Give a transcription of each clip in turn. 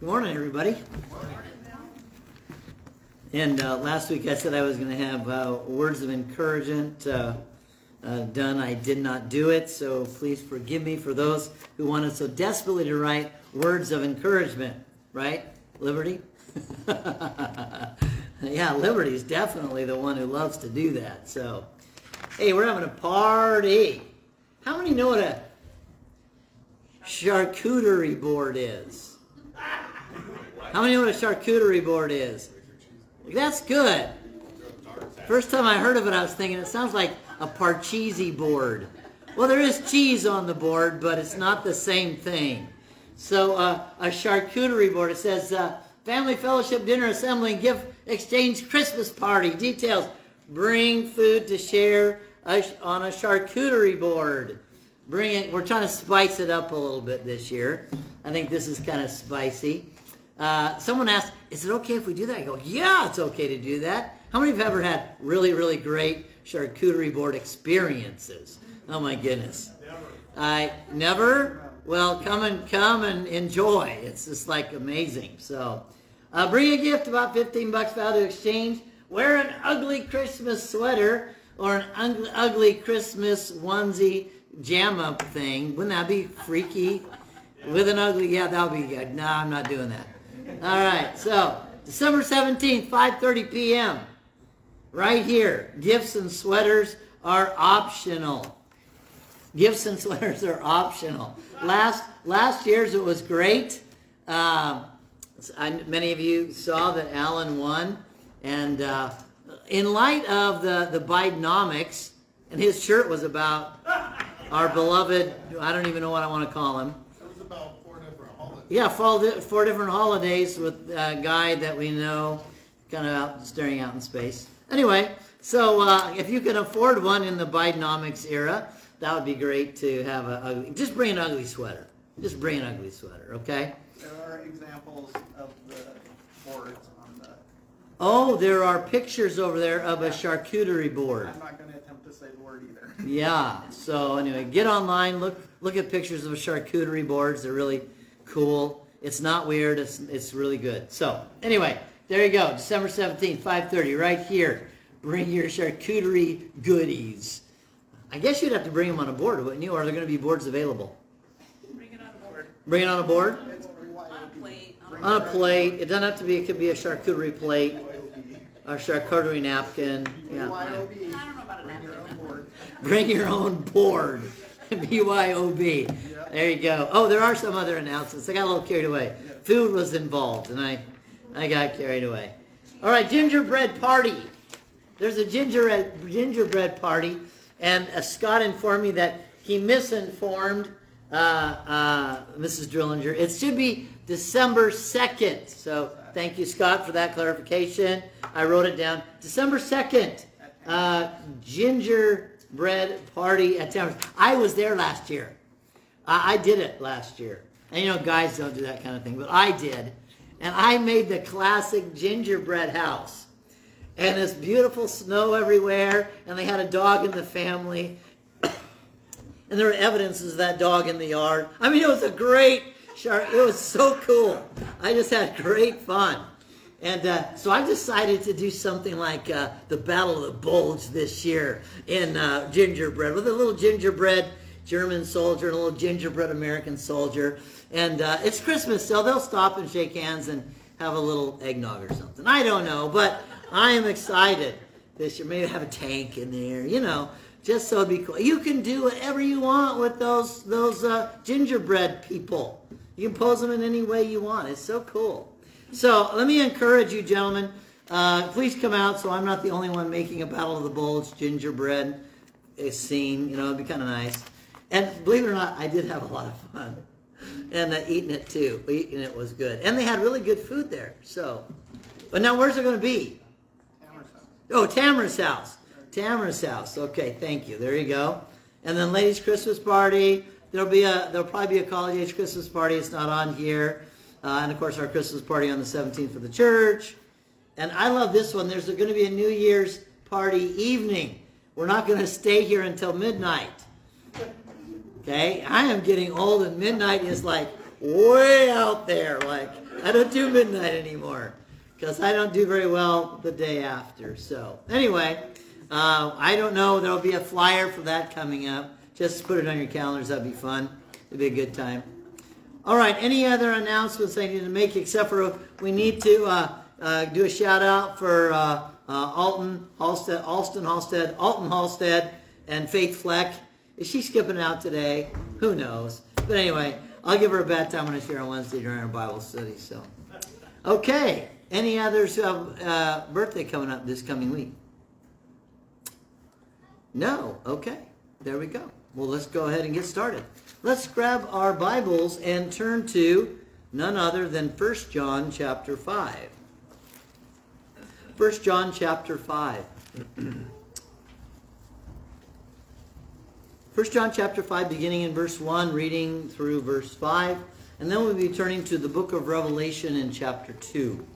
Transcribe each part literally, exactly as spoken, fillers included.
Good morning, everybody. Good morning. And uh, last week I said I was going to have uh, words of encouragement uh, uh, done. I did not do it, so please forgive me for those who wanted so desperately to write words of encouragement. Right? Liberty? Yeah, Liberty is definitely the one who loves to do that. So, hey, we're having a party. How many know what a charcuterie board is? How many know what a charcuterie board is? That's good. First time I heard of it, I was thinking it sounds like a parcheesi board. Well, there is cheese on the board, but it's not the same thing. So uh, a charcuterie board, it says, uh, family fellowship, dinner, assembly, and gift exchange, Christmas party. Details, bring food to share on a charcuterie board. Bring it. We're trying to spice it up a little bit this year. I think this is kind of spicy. Uh, someone asked, is it okay if we do that? I go, yeah, it's okay to do that. How many of you have ever had really, really great charcuterie board experiences? Oh, my goodness. I never? Well, come and come and enjoy. It's just, like, amazing. So uh, bring a gift, about fifteen bucks value exchange. Wear an ugly Christmas sweater or an ugly, ugly Christmas onesie jam-up thing. Wouldn't that be freaky? With an ugly, yeah, that would be good. No, I'm not doing that. All right, so December seventeenth, five thirty p.m., right here, gifts and sweaters are optional. Gifts and sweaters are optional. Last last year's, it was great. Uh, I, many of you saw that Alan won. And uh, in light of the, the Bidenomics, and his shirt was about our beloved, I don't even know what I want to call him. Yeah, four different holidays with a guy that we know, kind of out staring out in space. Anyway, so uh, if you can afford one in the Bidenomics era, that would be great to have a ugly. Just bring an ugly sweater. Just bring an ugly sweater, okay? There are examples of the boards on the. Oh, there are pictures over there of a charcuterie board. I'm not going to attempt to say the word either. Yeah. So anyway, get online, look look at pictures of charcuterie boards. They're really cool. It's not weird. It's it's really good. So anyway, there you go. December seventeenth, five thirty, right here. Bring your charcuterie goodies. I guess you'd have to bring them on a board, wouldn't you? Or are there going to be boards available? Bring it on a board. Bring it on a board? It's on a plate. On a plate. It doesn't have to be. It could be a charcuterie plate, a charcuterie napkin. Yeah. I don't know about a napkin. Bring your own board. B Y O B. Yep. There you go. Oh, there are some other announcements. I got a little carried away. Yep. Food was involved, and I, I got carried away. All right, gingerbread party. There's a gingerbread gingerbread party, and uh, Scott informed me that he misinformed uh, uh, Missus Drillinger. It should be December second. So thank you, Scott, for that clarification. I wrote it down. December second, uh, gingerbread party at Tamers. I was there last year. Uh, I did it last year. And you know, guys don't do that kind of thing, but I did. And I made the classic gingerbread house. And this beautiful snow everywhere, and they had a dog in the family. And there were evidences of that dog in the yard. I mean, it was a great, it was so cool. I just had great fun. And uh, so I decided to do something like uh, the Battle of the Bulge this year in uh, gingerbread, with a little gingerbread German soldier and a little gingerbread American soldier. And uh, it's Christmas, so they'll stop and shake hands and have a little eggnog or something. I don't know, but I am excited this year. Maybe have a tank in there, you know, just so it'd be cool. You can do whatever you want with those, those uh, gingerbread people. You can pose them in any way you want. It's so cool. So let me encourage you, gentlemen, uh, please come out so I'm not the only one making a Battle of the Bulge gingerbread scene. You know, it'd be kind of nice. And believe it or not, I did have a lot of fun. And uh, eating it, too. Eating it was good. And they had really good food there. So, but now where's it going to be? Tamara's house. Oh, Tamara's house. Tamara's house. Okay, thank you. There you go. And then ladies' Christmas party. There'll be a, there'll probably be a college-age Christmas party. It's not on here. Uh, and, of course, our Christmas party on the seventeenth for the church. And I love this one. There's going to be a New Year's party evening. We're not going to stay here until midnight. Okay? I am getting old, and midnight is like way out there. Like, I don't do midnight anymore because I don't do very well the day after. So anyway, uh, I don't know. There'll be a flyer for that coming up. Just put it on your calendars. That'd be fun. It'd be a good time. All right. Any other announcements I need to make, except for we need to uh, uh, do a shout out for uh, uh, Alton Halstead, Alton Halstead, Alton Halstead, and Faith Fleck. Is she skipping out today? Who knows? But anyway, I'll give her a bad time when I share on Wednesday during our Bible study. So, okay. Any others uh, uh, birthday coming up this coming week? No. Okay. There we go. Well, let's go ahead and get started. Let's grab our Bibles and turn to none other than First John chapter five. First John chapter five. First John chapter five, beginning in verse one, reading through verse five. And then we'll be turning to the book of Revelation in chapter two.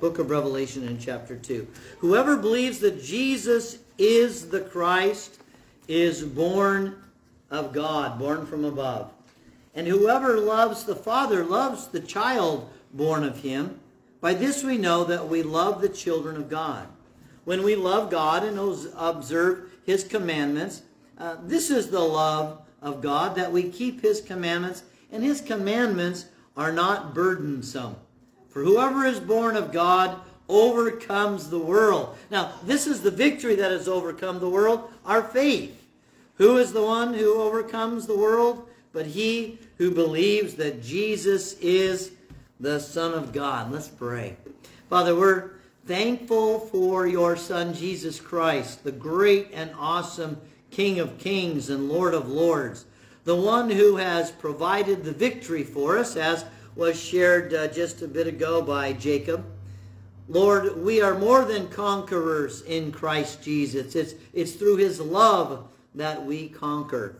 Book of Revelation in chapter two. Whoever believes that Jesus is the Christ is born of God, born from above. And whoever loves the Father loves the child born of him. By this we know that we love the children of God, when we love God and observe his commandments. Uh, this is the love of God, that we keep his commandments, and his commandments are not burdensome. For whoever is born of God overcomes the world. Now, this is the victory that has overcome the world, our faith. Who is the one who overcomes the world? But he who believes that Jesus is the Son of God. Let's pray. Father, we're thankful for your Son, Jesus Christ, the great and awesome King of Kings and Lord of Lords, the one who has provided the victory for us, as was shared uh, just a bit ago by Jacob. Lord, we are more than conquerors in Christ Jesus. It's, it's through his love that we conquer.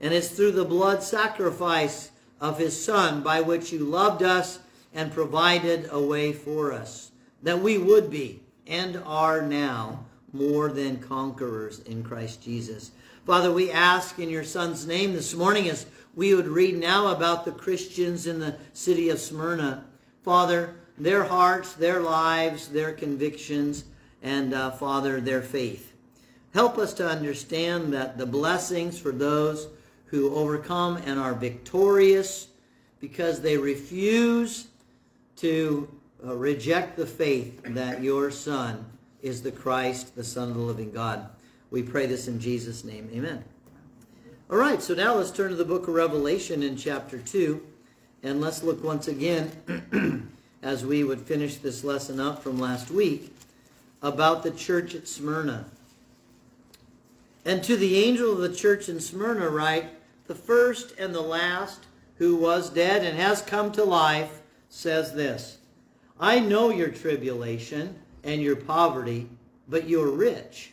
And it's through the blood sacrifice of his Son, by which you loved us and provided a way for us, that we would be and are now more than conquerors in Christ Jesus. Father, we ask in your Son's name this morning, as we would read now about the Christians in the city of Smyrna. Father, their hearts, their lives, their convictions, and uh, Father, their faith. Help us to understand that the blessings for those who overcome and are victorious, because they refuse to uh, reject the faith that your Son is the Christ, the Son of the living God. We pray this in Jesus' name. Amen. All right, so now let's turn to the book of Revelation in chapter two. And let's look once again, as we would finish this lesson up from last week, about the church at Smyrna. And to the angel of the church in Smyrna write, the first and the last, who was dead and has come to life, says this, I know your tribulation and your poverty, but you are rich.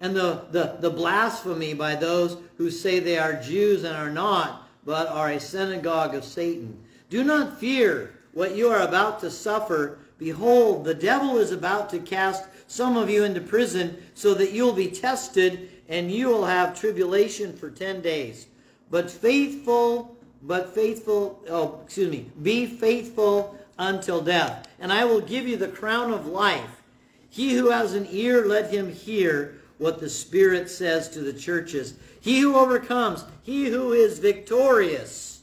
And the, the, the blasphemy by those who say they are Jews and are not, but are a synagogue of Satan. Do not fear what you are about to suffer. Behold, the devil is about to cast some of you into prison, so that you will be tested, and you will have tribulation for ten days. But faithful, but faithful, oh, excuse me, be faithful until death, and I will give you the crown of life. He who has an ear, let him hear what the Spirit says to the churches. He who overcomes, he who is victorious,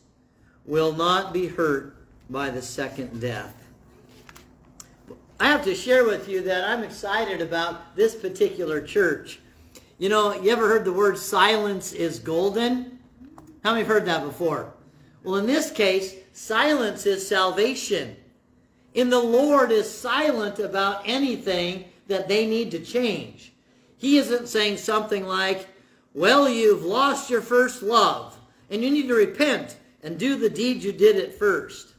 will not be hurt by the second death. I have to share with you that I'm excited about this particular church. You know, you ever heard the word silence is golden? How many have heard that before? Well, in this case, silence is salvation. In the Lord is silent about anything that they need to change. He isn't saying something like, well, you've lost your first love, and you need to repent and do the deed you did at first.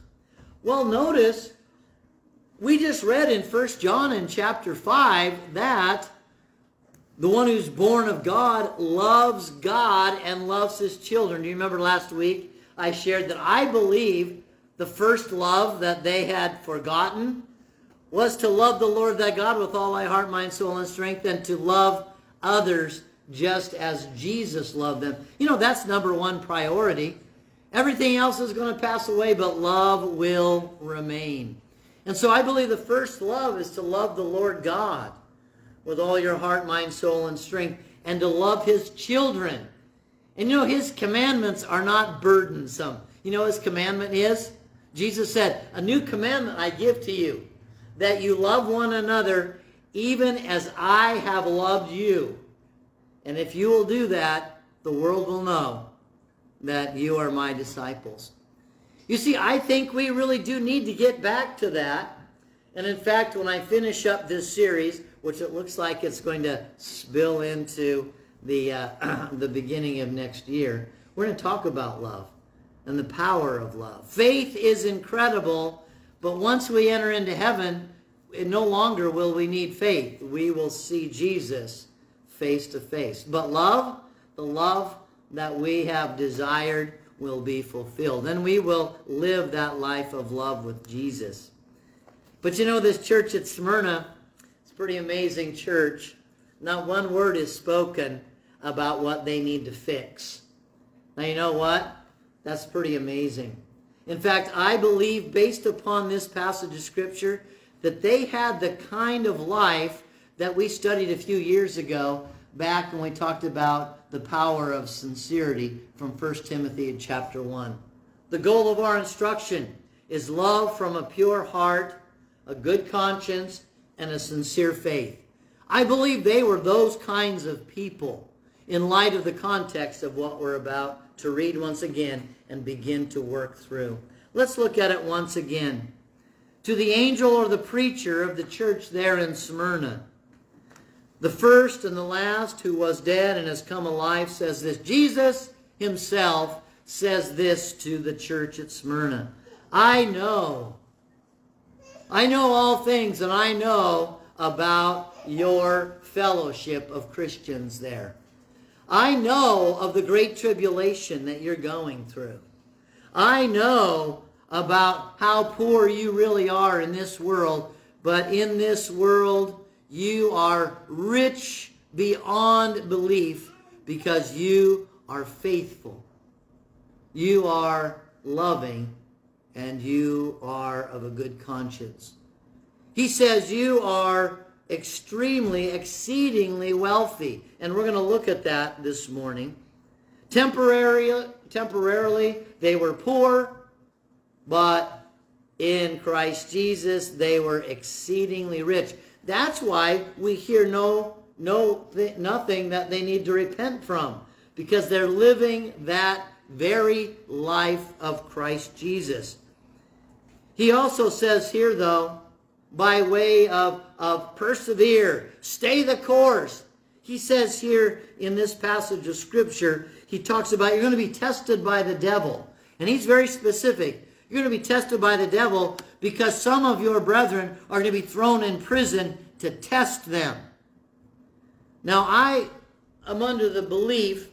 Well, notice, we just read in First John in chapter five that the one who's born of God loves God and loves his children. Do you remember last week I shared that I believe the first love that they had forgotten was to love the Lord thy God with all thy heart, mind, soul, and strength, and to love others just as Jesus loved them. You know, that's number one priority. Everything else is going to pass away, but love will remain. And so I believe the first love is to love the Lord God with all your heart, mind, soul, and strength, and to love his children. And you know, his commandments are not burdensome. You know what his commandment is? Jesus said, a new commandment I give to you, that you love one another even as I have loved you. And if you will do that, the world will know that you are my disciples. You see, I think we really do need to get back to that. And in fact, when I finish up this series, which it looks like it's going to spill into the uh, the beginning of next year, we're going to talk about love and the power of love. Faith is incredible, but once we enter into heaven, no longer will we need faith. We will see Jesus face to face. But love, the love that we have desired, will be fulfilled. And we will live that life of love with Jesus. But you know, this church at Smyrna, it's a pretty amazing church. Not one word is spoken about what they need to fix. Now you know what? That's pretty amazing. In fact, I believe, based upon this passage of Scripture, that they had the kind of life that we studied a few years ago, back when we talked about the power of sincerity from First Timothy chapter one. The goal of our instruction is love from a pure heart, a good conscience, and a sincere faith. I believe they were those kinds of people in light of the context of what we're about to read once again and begin to work through. Let's look at it once again. To the angel or the preacher of the church there in Smyrna, the first and the last, who was dead and has come alive, says this. Jesus himself says this to the church at Smyrna. I know. I know all things, and I know about your fellowship of Christians there. I know of the great tribulation that you're going through. I know about how poor you really are in this world, but in this world you are rich beyond belief because you are faithful. You are loving, and you are of a good conscience. He says you are extremely, exceedingly wealthy. And we're going to look at that this morning. Temporarily, temporarily they were poor, but in Christ Jesus they were exceedingly rich. That's why we hear no, no, th- nothing that they need to repent from, because they're living that very life of Christ Jesus. He also says here, though, by way of, of persevere, stay the course. He says here in this passage of Scripture, he talks about you're going to be tested by the devil. And he's very specific. You're going to be tested by the devil because some of your brethren are going to be thrown in prison to test them. Now, I am under the belief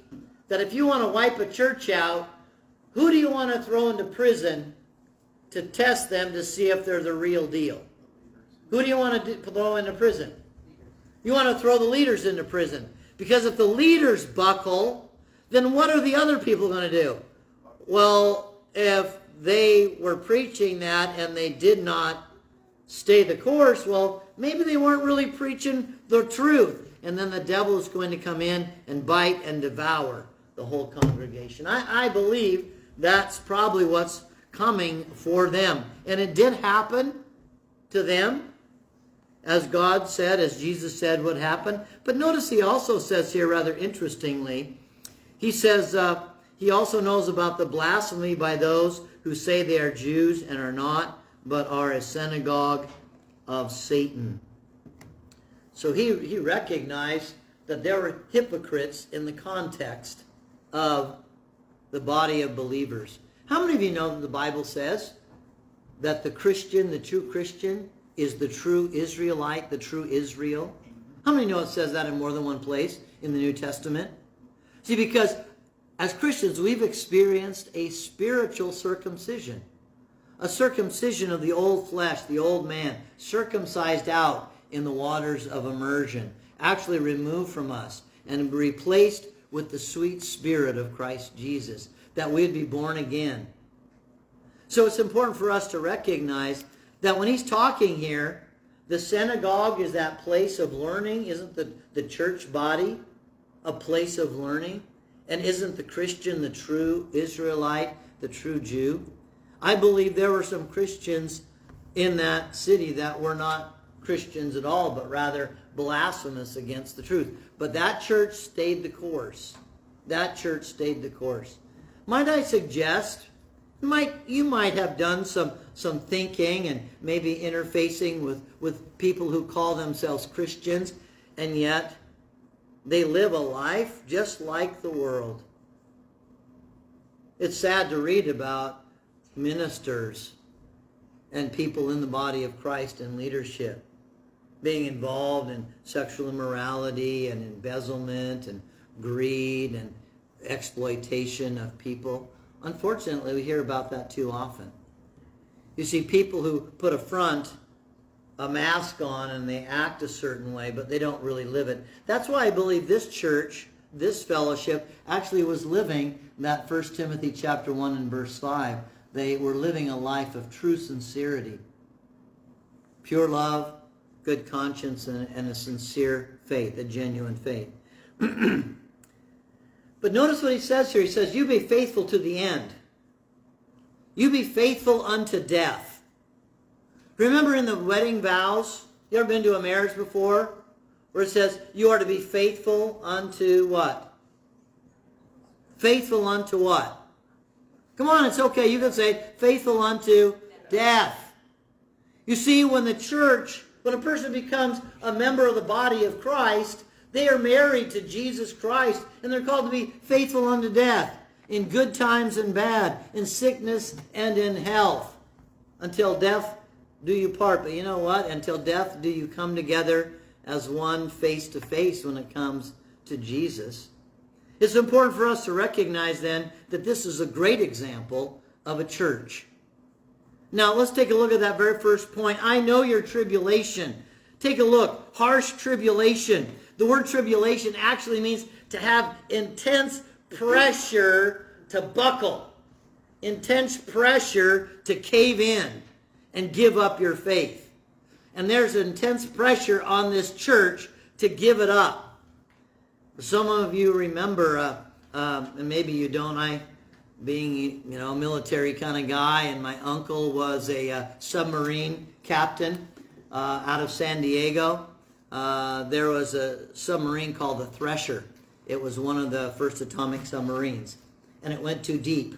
that if you want to wipe a church out, who do you want to throw into prison to test them to see if they're the real deal? Who do you want to throw into prison? You want to throw the leaders into prison. Because if the leaders buckle, then what are the other people going to do? Well, if they were preaching that and they did not stay the course, well, maybe they weren't really preaching the truth. And then the devil is going to come in and bite and devour the whole congregation. I, I believe that's probably what's coming for them. And it did happen to them, as God said, as Jesus said would happen. But notice he also says here, rather interestingly, he says uh, he also knows about the blasphemy by those who say they are Jews and are not, but are a synagogue of Satan. So he, he recognized that there were hypocrites in the context of the body of believers. How many of you know that the Bible says that the Christian, the true Christian, is the true Israelite, the true Israel? How many know it says that in more than one place in the New Testament? See, because as Christians, we've experienced a spiritual circumcision, a circumcision of the old flesh, the old man, circumcised out in the waters of immersion, actually removed from us and replaced with the sweet Spirit of Christ Jesus. that we'd be born again. So it's important for us to recognize that when he's talking here, the synagogue is that place of learning. Isn't the, the church body a place of learning? And isn't the Christian the true Israelite, the true Jew? I believe there were some Christians in that city that were not Christians at all, but rather blasphemous against the truth. But that church stayed the course. That church stayed the course. Might I suggest, might you might have done some, some thinking and maybe interfacing with, with people who call themselves Christians, and yet they live a life just like the world. It's sad to read about ministers and people in the body of Christ in leadership being involved in sexual immorality and embezzlement and greed and exploitation of people. Unfortunately, we hear about that too often. You see people who put a front, a mask on, and they act a certain way, but they don't really live it. That's why I believe this church, this fellowship, actually was living that First Timothy chapter one and verse five. They were living a life of true sincerity, pure love, good conscience, and, and a sincere faith, a genuine faith. But notice what he says here. He says, you be faithful to the end. You be faithful unto death. Remember in the wedding vows, you ever been to a marriage before? Where it says, you are to be faithful unto what? Faithful unto what? Come on, it's okay. You can say, faithful unto death. You see, when the church, when a person becomes a member of the body of Christ, they are married to Jesus Christ, and they're called to be faithful unto death, in good times and bad, in sickness and in health. Until death do you part. But you know what? Until death do you come together as one face to face when it comes to Jesus. It's important for us to recognize then that this is a great example of a church. Now let's take a look at that very first point. I know your tribulation. Take a look. Harsh tribulation. The word tribulation actually means to have intense pressure to buckle, intense pressure to cave in and give up your faith. And there's intense pressure on this church to give it up. Some of you remember, uh, uh, and maybe you don't, I being, you know, a military kind of guy, and my uncle was a uh, submarine captain uh, out of San Diego. Uh, there was a submarine called the Thresher. It was one of the first atomic submarines. And it went too deep.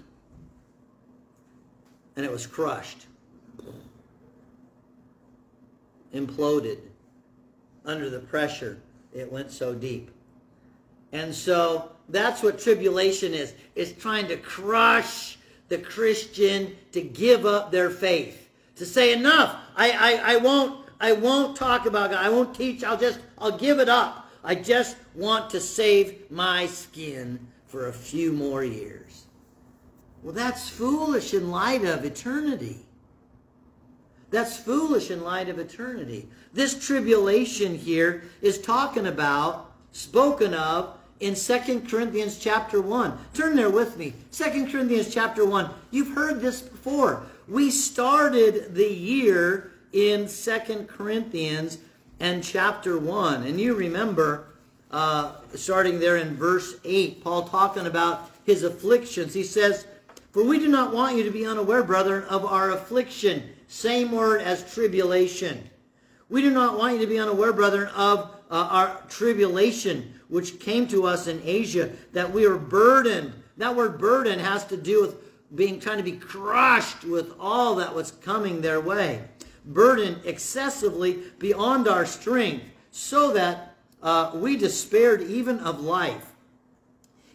And it was crushed. Imploded. Under the pressure. It went so deep. And so that's what tribulation is. It's trying to crush the Christian to give up their faith. To say enough. I, I, I won't. I won't talk about God. I won't teach. I'll just, I'll give it up. I just want to save my skin for a few more years. Well, that's foolish in light of eternity. That's foolish in light of eternity. This tribulation here is talking about, spoken of in Second Corinthians chapter one. Turn there with me. Second Corinthians chapter one. You've heard this before. We started the year in Second Corinthians and chapter one. And you remember, uh, starting there in verse eight, Paul talking about his afflictions. He says, for we do not want you to be unaware, brethren, of our affliction. Same word as tribulation. We do not want you to be unaware, brethren, of uh, our tribulation, which came to us in Asia, that we are burdened. That word burden has to do with being trying to be crushed with all that was coming their way. Burden excessively beyond our strength, so that uh, we despaired even of life.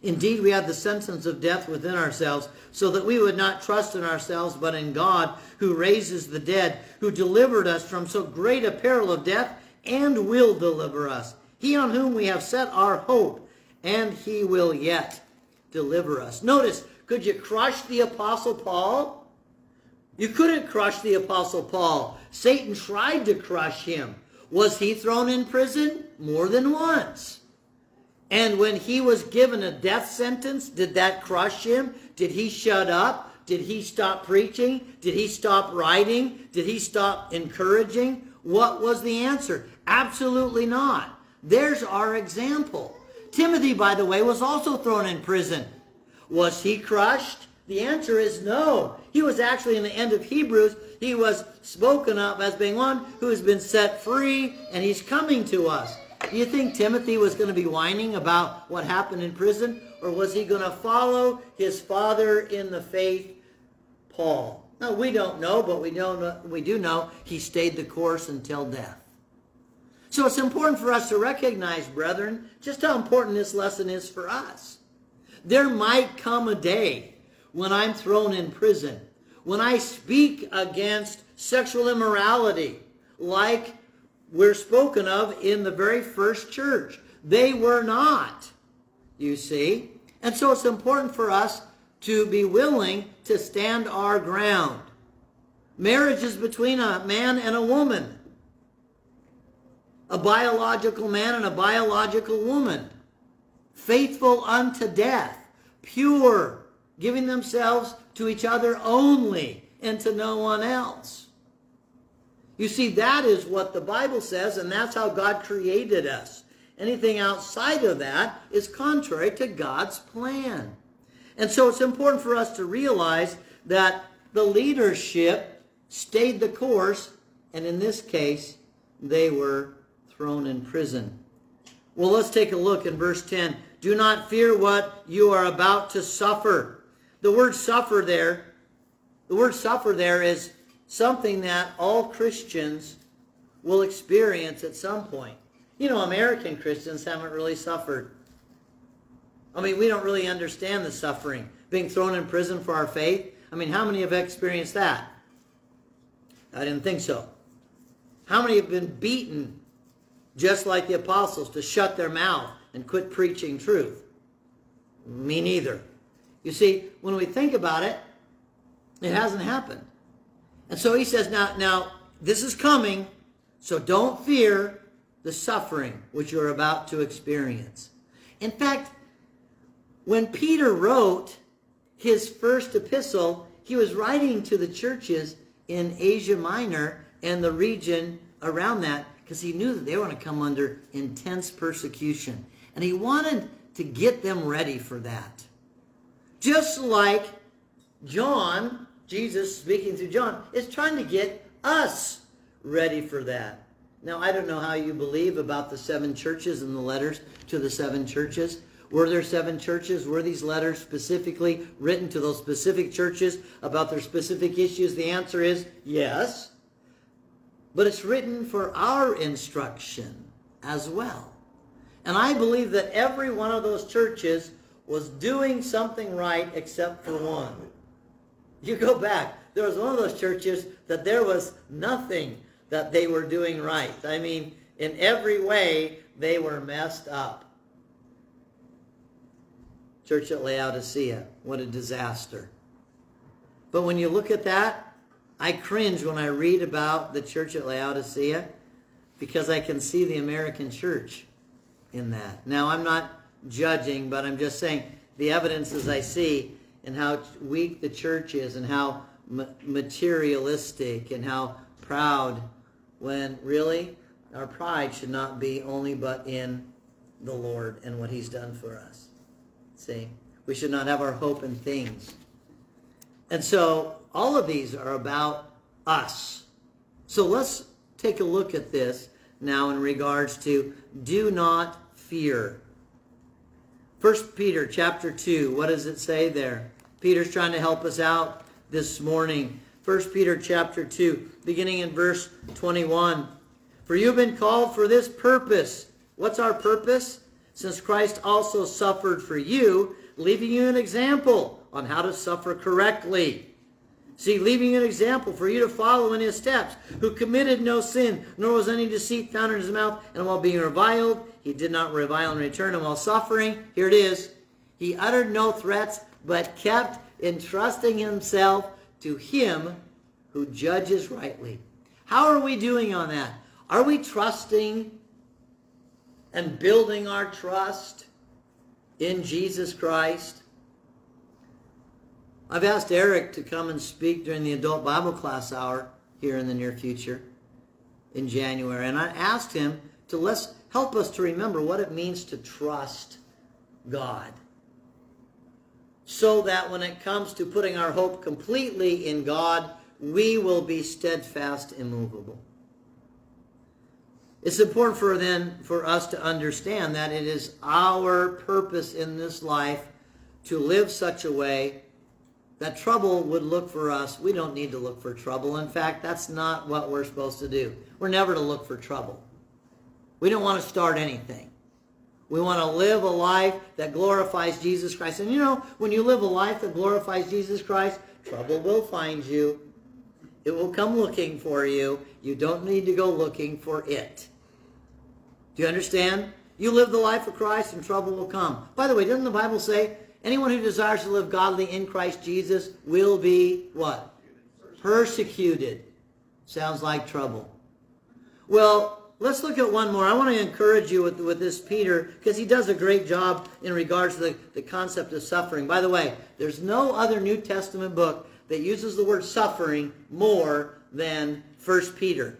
Indeed, we had the sentence of death within ourselves, so that we would not trust in ourselves, but in God, who raises the dead, who delivered us from so great a peril of death, and will deliver us. He on whom we have set our hope, and he will yet deliver us. Notice, could you crush the Apostle Paul? You couldn't crush the Apostle Paul. Satan tried to crush him. Was he thrown in prison? More than once. And when he was given a death sentence, did that crush him? Did he shut up? Did he stop preaching? Did he stop writing? Did he stop encouraging? What was the answer? Absolutely not. There's our example. Timothy, by the way, was also thrown in prison. Was he crushed? The answer is no. He was actually, in the end of Hebrews, he was spoken of as being one who has been set free, and he's coming to us. Do you think Timothy was going to be whining about what happened in prison? Or was he going to follow his father in the faith, Paul? No, we don't know, but we don't, we do know he stayed the course until death. So it's important for us to recognize, brethren, just how important this lesson is for us. There might come a day when I'm thrown in prison, when I speak against sexual immorality, like we're spoken of in the very first church. They were not, you see. And so it's important for us to be willing to stand our ground. Marriage is between a man and a woman, a biological man and a biological woman, faithful unto death, pure, giving themselves to each other only and to no one else. You see, that is what the Bible says, and that's how God created us. Anything outside of that is contrary to God's plan. And so it's important for us to realize that the leadership stayed the course, and in this case, they were thrown in prison. Well, let's take a look in verse ten. Do not fear what you are about to suffer. The word suffer there, the word suffer there is something that all Christians will experience at some point. You know, American Christians haven't really suffered. I mean, we don't really understand the suffering. Being thrown in prison for our faith. I mean, how many have experienced that? I didn't think so. How many have been beaten just like the apostles to shut their mouth and quit preaching truth? Me neither. You see, when we think about it, it hasn't happened. And so he says, now, now this is coming, so don't fear the suffering which you're about to experience. In fact, when Peter wrote his first epistle, he was writing to the churches in Asia Minor and the region around that, because he knew that they were going to come under intense persecution. And he wanted to get them ready for that. Just like John, Jesus, speaking through John, is trying to get us ready for that. Now, I don't know how you believe about the seven churches and the letters to the seven churches. Were there seven churches? Were these letters specifically written to those specific churches about their specific issues? The answer is yes. But it's written for our instruction as well. And I believe that every one of those churches was doing something right except for one. You go back, there was one of those churches that there was nothing that they were doing right. I mean, in every way, they were messed up. Church at Laodicea, what a disaster. But when you look at that, I cringe when I read about the church at Laodicea because I can see the American church in that. Now, I'm not judging, but I'm just saying the evidences I see and how weak the church is, and how materialistic, and how proud, when really our pride should not be only but in the Lord and what he's done for us. See, we should not have our hope in things. And so all of these are about us. So let's take a look at this now in regards to do not fear. First Peter chapter two, what does it say there? Peter's trying to help us out this morning. First Peter chapter two, beginning in verse twenty-one. For you've been called for this purpose. What's our purpose? Since Christ also suffered for you, leaving you an example on how to suffer correctly. See, leaving you an example for you to follow in his steps, who committed no sin, nor was any deceit found in his mouth, and while being reviled, he did not revile in return, and while suffering, here it is, he uttered no threats, but kept entrusting himself to him who judges rightly. How are we doing on that? Are we trusting and building our trust in Jesus Christ. I've asked Eric to come and speak during the adult Bible class hour here in the near future in January. And I asked him to let's help us to remember what it means to trust God, so that when it comes to putting our hope completely in God, we will be steadfast, immovable. It's important for then for us to understand that it is our purpose in this life to live such a way that trouble would look for us. We don't need to look for trouble. In fact, that's not what we're supposed to do. We're never to look for trouble. We don't want to start anything. We want to live a life that glorifies Jesus Christ. And you know, when you live a life that glorifies Jesus Christ, trouble will find you. It will come looking for you. You don't need to go looking for it. Do you understand? You live the life of Christ and trouble will come. By the way, doesn't the Bible say, anyone who desires to live godly in Christ Jesus will be what? Persecuted. Sounds like trouble. Well, let's look at one more. I want to encourage you with, with this Peter, because he does a great job in regards to the, the concept of suffering. By the way, there's no other New Testament book that uses the word suffering more than First Peter,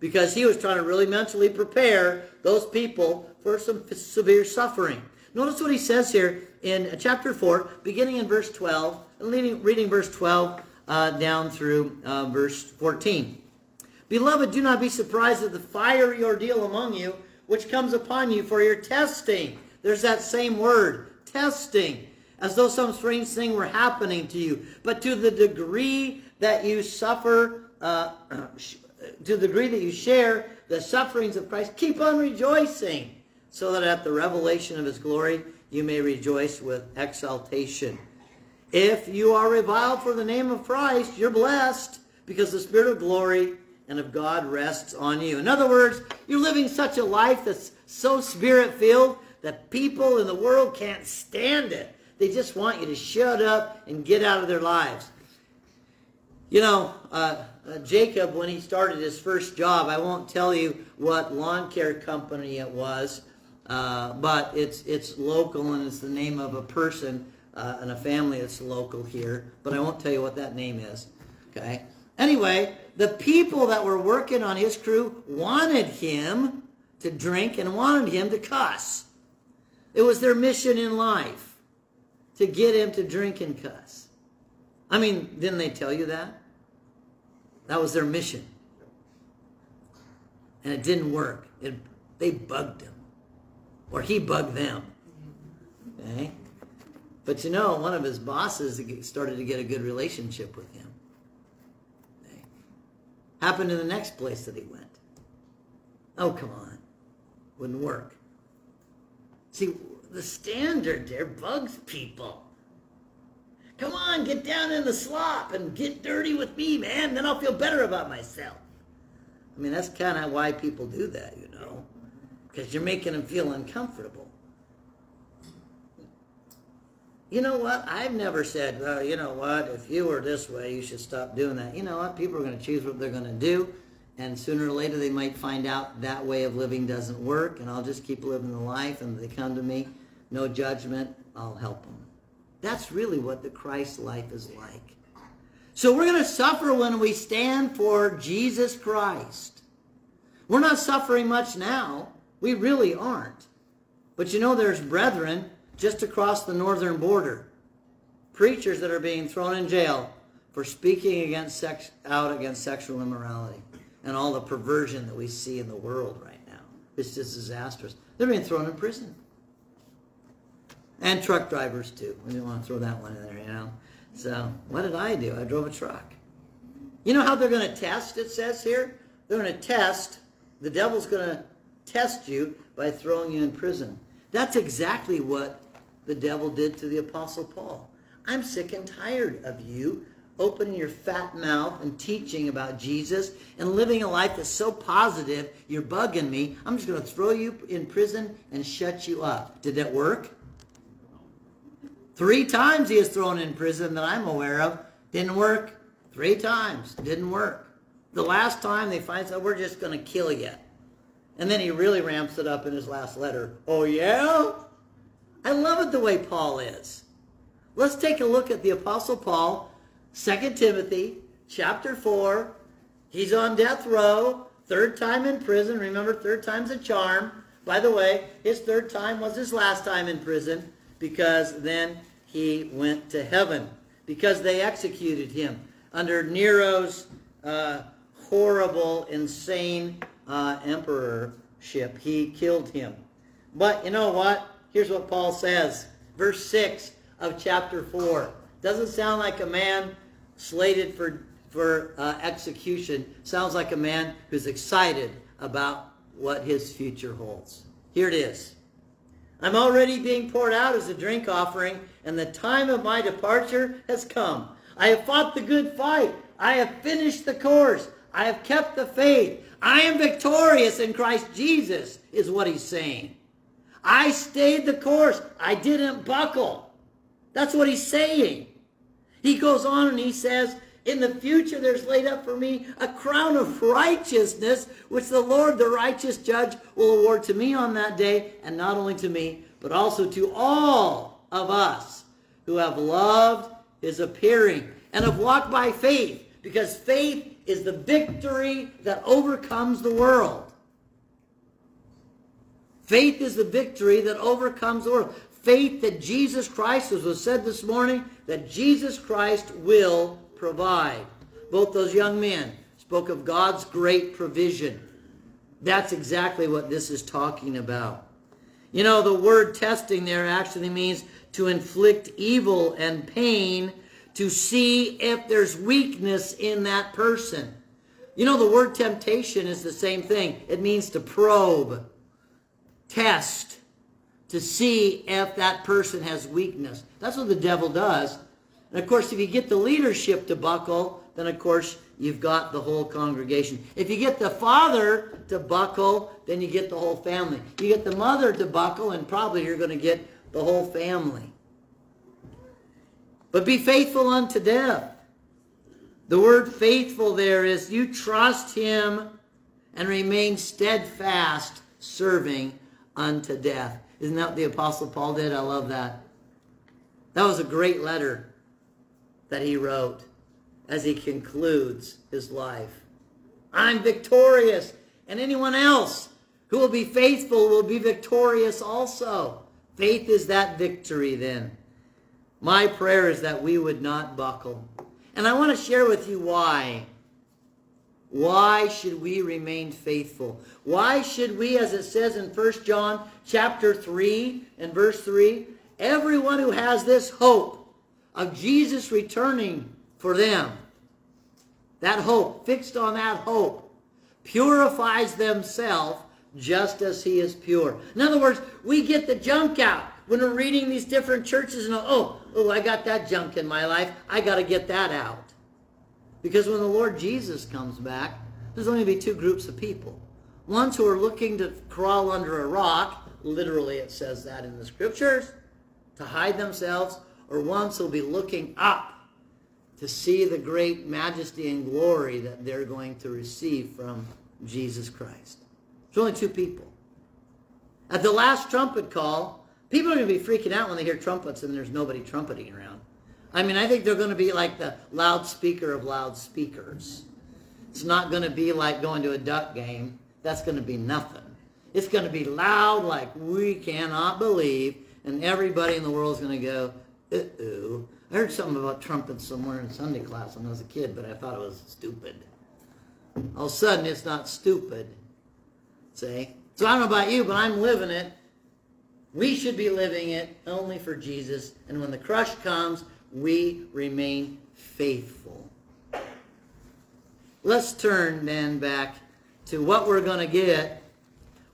because he was trying to really mentally prepare those people for some severe suffering. Notice what he says here in chapter four, beginning in verse twelve, and leading, reading verse twelve uh, down through uh, verse fourteen. Beloved, do not be surprised at the fiery ordeal among you, which comes upon you for your testing. There's that same word, testing, as though some strange thing were happening to you. But to the degree that you suffer, uh, to the degree that you share the sufferings of Christ, keep on rejoicing, so that at the revelation of his glory you may rejoice with exaltation. If you are reviled for the name of Christ, you're blessed, because the Spirit of glory and of God rests on you. In other words, you're living such a life that's so Spirit-filled that people in the world can't stand it. They just want you to shut up and get out of their lives. You know, uh, uh, Jacob, when he started his first job, I won't tell you what lawn care company it was, uh, but it's it's local, and it's the name of a person uh, and a family that's local here. But I won't tell you what that name is. Okay. Anyway, the people that were working on his crew wanted him to drink and wanted him to cuss. It was their mission in life, to get him to drink and cuss. I mean, didn't they tell you that? That was their mission. And it didn't work. It, they bugged him. Or he bugged them. Okay? But you know, one of his bosses started to get a good relationship with him. Okay? Happened in the next place that he went. Oh, come on. Wouldn't work. See, the standard there bugs people. Come on, get down in the slop and get dirty with me, man. Then I'll feel better about myself. I mean, that's kind of why people do that, you know, because you're making them feel uncomfortable. You know what? I've never said, well, you know what? If you were this way, you should stop doing that. You know what? People are going to choose what they're going to do. And sooner or later, they might find out that way of living doesn't work. And I'll just keep living the life. And they come to me. No judgment, I'll help them. That's really what the Christ life is like. So we're going to suffer when we stand for Jesus Christ. We're not suffering much now. We really aren't. But you know, there's brethren just across the northern border, preachers that are being thrown in jail for speaking against sex, out against sexual immorality and all the perversion that we see in the world right now. It's just disastrous. They're being thrown in prison. And truck drivers, too. We didn't want to throw that one in there, you know. So, what did I do? I drove a truck. You know how they're going to test, it says here? They're going to test. The devil's going to test you by throwing you in prison. That's exactly what the devil did to the Apostle Paul. I'm sick and tired of you opening your fat mouth and teaching about Jesus and living a life that's so positive, you're bugging me. I'm just going to throw you in prison and shut you up. Did that work? Three times he is thrown in prison that I'm aware of. Didn't work. Three times. Didn't work. The last time they find out, we're just going to kill you. And then he really ramps it up in his last letter. Oh, yeah? I love it the way Paul is. Let's take a look at the Apostle Paul, Second Timothy chapter four. He's on death row, third time in prison. Remember, third time's a charm. By the way, his third time was his last time in prison, because then he went to heaven, because they executed him under Nero's uh, horrible, insane uh, emperorship. He killed him. But you know what? Here's what Paul says. Verse six of chapter four. Doesn't sound like a man slated for, for uh, execution. Sounds like a man who's excited about what his future holds. Here it is. I'm already being poured out as a drink offering, and the time of my departure has come. I have fought the good fight. I have finished the course. I have kept the faith. I am victorious in Christ Jesus, is what he's saying. I stayed the course. I didn't buckle. That's what he's saying. He goes on and he says, in the future there's laid up for me a crown of righteousness, which the Lord, the righteous judge, will award to me on that day, and not only to me, but also to all of us who have loved his appearing and have walked by faith, because faith is the victory that overcomes the world. Faith is the victory that overcomes the world. Faith that Jesus Christ, as was said this morning, that Jesus Christ will provide. Both those young men spoke of God's great provision. That's exactly what this is talking about. You know, the word testing there actually means to inflict evil and pain, to see if there's weakness in that person. You know, the word temptation is the same thing. It means to probe, test, to see if that person has weakness. That's what the devil does. And of course, if you get the leadership to buckle, then of course you've got the whole congregation. If you get the father to buckle, then you get the whole family. You get the mother to buckle, and probably you're going to get the whole family. But be faithful unto death. The word faithful there is you trust him and remain steadfast, serving unto death. Isn't that what the Apostle Paul did? I love that. That was a great letter that he wrote as he concludes his life. I'm victorious, and anyone else who will be faithful will be victorious also. Faith is that victory then. My prayer is that we would not buckle. And I want to share with you why. Why should we remain faithful? Why should we, as it says in First John chapter three and verse three, everyone who has this hope of Jesus returning for them, that hope, fixed on that hope, purifies themselves just as he is pure. In other words, we get the junk out when we're reading these different churches and, oh, oh, I got that junk in my life. I got to get that out. Because when the Lord Jesus comes back, there's only going to be two groups of people. Ones who are looking to crawl under a rock, literally it says that in the Scriptures, to hide themselves, or ones who will be looking up to see the great majesty and glory that they're going to receive from Jesus Christ. There's only two people. At the last trumpet call, people are going to be freaking out when they hear trumpets and there's nobody trumpeting around. I mean, I think they're going to be like the loudspeaker of loudspeakers. It's not going to be like going to a duck game. That's going to be nothing. It's going to be loud like we cannot believe, and everybody in the world is going to go, uh-oh. I heard something about trumpets somewhere in Sunday class when I was a kid, but I thought it was stupid. All of a sudden, it's not stupid, see? So I don't know about you, but I'm living it. We should be living it only for Jesus, and when the crush comes, we remain faithful. Let's turn then back to what we're going to get,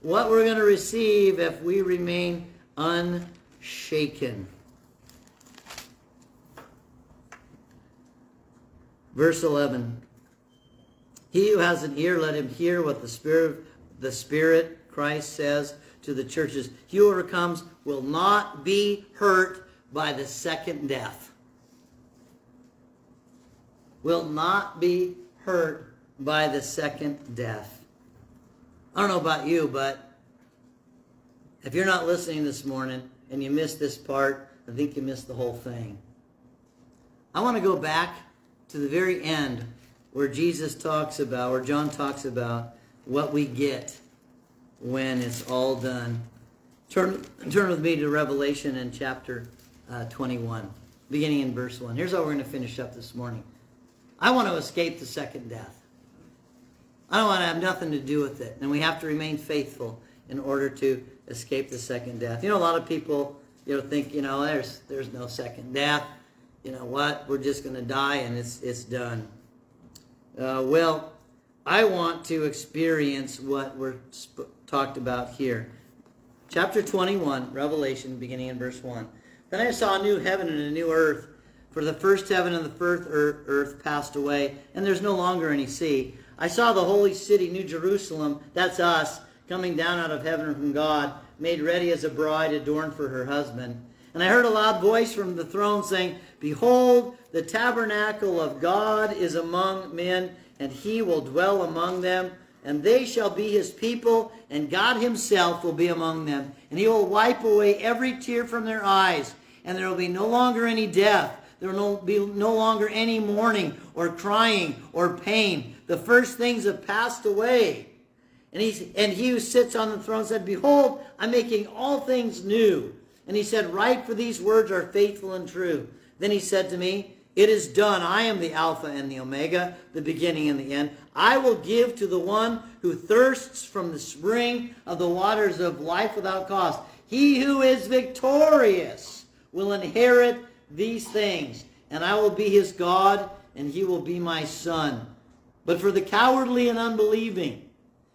what we're going to receive if we remain unshaken. Verse eleven. He who has an ear, let him hear what the Spirit, the Spirit Christ says to the churches. He who overcomes will not be hurt by the second death. will not be hurt by the second death. I don't know about you, but if you're not listening this morning, and you miss this part, I think you miss the whole thing. I want to go back to the very end where Jesus talks about, where John talks about what we get when it's all done. Turn, turn with me to Revelation in chapter uh, twenty-one, beginning in verse one. Here's how we're going to finish up this morning. I want to escape the second death. I don't want to have nothing to do with it. And we have to remain faithful in order to escape the second death. You know, a lot of people, you know, think, you know, there's there's no second death. You know what? We're just going to die and it's it's done. Uh, well, I want to experience what we're sp- talked about here. Chapter twenty-one, Revelation, beginning in verse one. Then I saw a new heaven and a new earth, for the first heaven and the first earth passed away, and there's no longer any sea. I saw the holy city, New Jerusalem, that's us, coming down out of heaven from God, made ready as a bride adorned for her husband. And I heard a loud voice from the throne saying, Behold, the tabernacle of God is among men, and he will dwell among them, and they shall be his people, and God himself will be among them. And he will wipe away every tear from their eyes, and there will be no longer any death. There will be no longer any mourning or crying or pain. The first things have passed away. And he, and he who sits on the throne said, Behold, I'm making all things new. And he said, Write, for these words are faithful and true. Then he said to me, It is done. I am the Alpha and the Omega, the beginning and the end. I will give to the one who thirsts from the spring of the waters of life without cost. He who is victorious will inherit these things, and I will be his God, and he will be my son. But for the cowardly and unbelieving,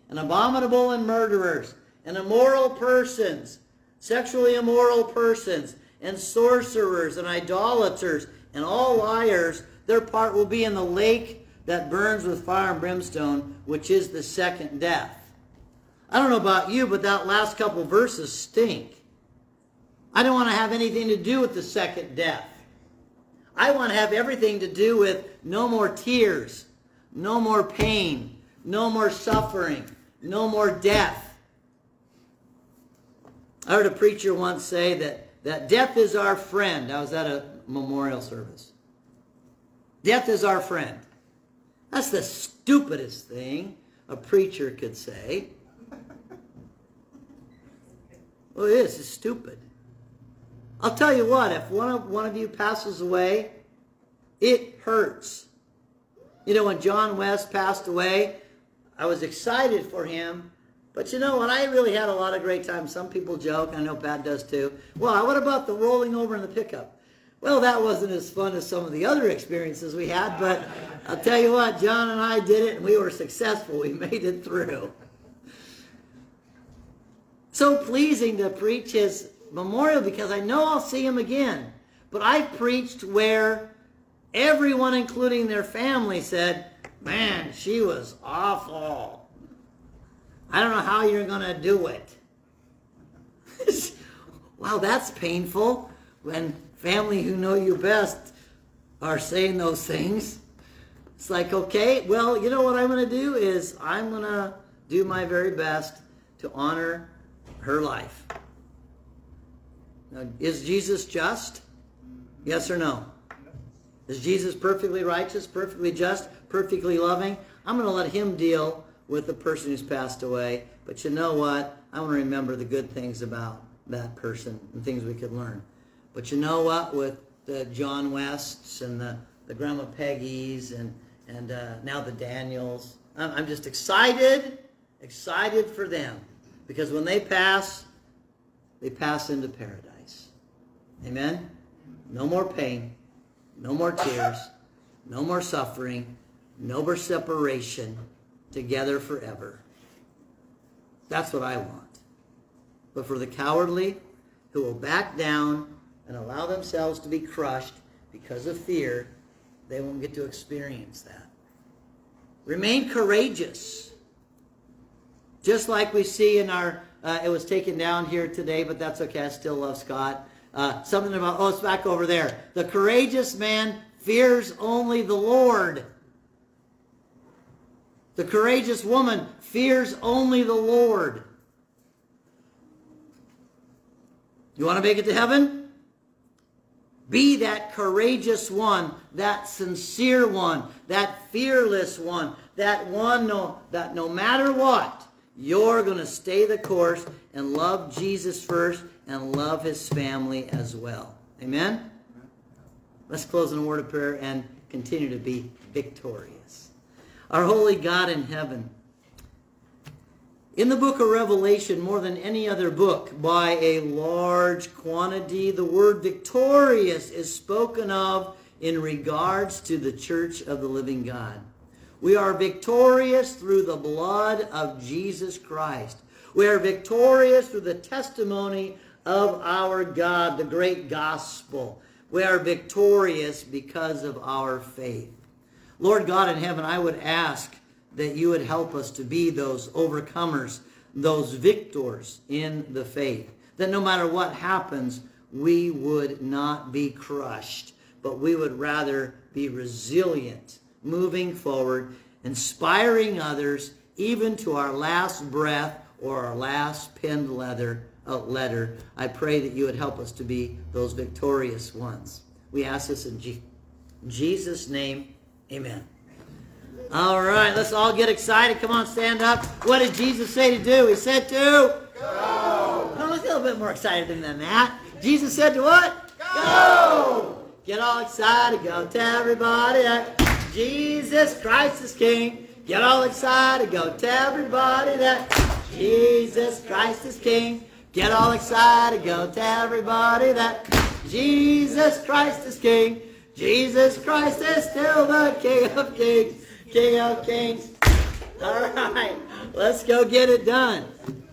and abominable and murderers, and immoral persons, sexually immoral persons, and sorcerers, and idolaters, and all liars, their part will be in the lake that burns with fire and brimstone, which is the second death. I don't know about you, but that last couple verses stink. I don't want to have anything to do with the second death. I want to have everything to do with no more tears, no more pain, no more suffering, no more death. I heard a preacher once say that, that death is our friend. I was at a memorial service. Death is our friend. That's the stupidest thing a preacher could say. Well, it is. It's stupid. I'll tell you what, if one of, one of you passes away, it hurts. You know, when John West passed away, I was excited for him. But you know what, I really had a lot of great time. Some people joke, I know Pat does too. Well, what about the rolling over in the pickup? Well, that wasn't as fun as some of the other experiences we had, but I'll tell you what, John and I did it, and we were successful. We made it through. So pleasing to preach his memorial, because I know I'll see him again. But I preached where everyone, including their family, said, Man, she was awful. I don't know how you're going to do it. Wow, that's painful when family who know you best are saying those things. It's like, okay, well, you know what I'm going to do is I'm going to do my very best to honor her life. Now, is Jesus just? Yes or no? Is Jesus perfectly righteous, perfectly just, perfectly loving? I'm going to let him deal with the person who's passed away. But you know what? I want to remember the good things about that person and things we could learn. But you know what? With the John Wests and the, the Grandma Peggy's and, and uh, now the Daniels, I'm, I'm just excited, excited for them. Because when they pass, they pass into paradise. Amen? No more pain, no more tears, no more suffering, no more separation, together forever. That's what I want. But for the cowardly who will back down and allow themselves to be crushed because of fear, they won't get to experience that. Remain courageous. Just like we see in our, uh, it was taken down here today, but that's okay, I still love Scott. Uh, something about, oh, it's back over there. The courageous man fears only the Lord. The courageous woman fears only the Lord. You want to make it to heaven? Be that courageous one, that sincere one, that fearless one, that one no, that no matter what, you're going to stay the course and love Jesus first and love his family as well. Amen? Let's close in a word of prayer and continue to be victorious. Our holy God in heaven, in the book of Revelation, more than any other book, by a large quantity, the word victorious is spoken of in regards to the church of the living God. We are victorious through the blood of Jesus Christ. We are victorious through the testimony of our God, the great gospel. We are victorious because of our faith. Lord God in heaven, I would ask that you would help us to be those overcomers, those victors in the faith. That no matter what happens, we would not be crushed, but we would rather be resilient, moving forward, inspiring others, even to our last breath or our last penned letter, uh, letter. I pray that you would help us to be those victorious ones. We ask this in Je- Jesus' name, amen. All right, let's all get excited. Come on, stand up. What did Jesus say to do? He said to? Go! Oh, let's get a little bit more excited than that. Jesus said to what? Go! Get all excited. Go tell everybody that Jesus Christ is King. Get all excited. Go tell everybody that Jesus Christ is King. Get all excited. Go tell everybody that Jesus Christ is King. Jesus Christ is still the King of Kings. King of Kings. All right, let's go get it done.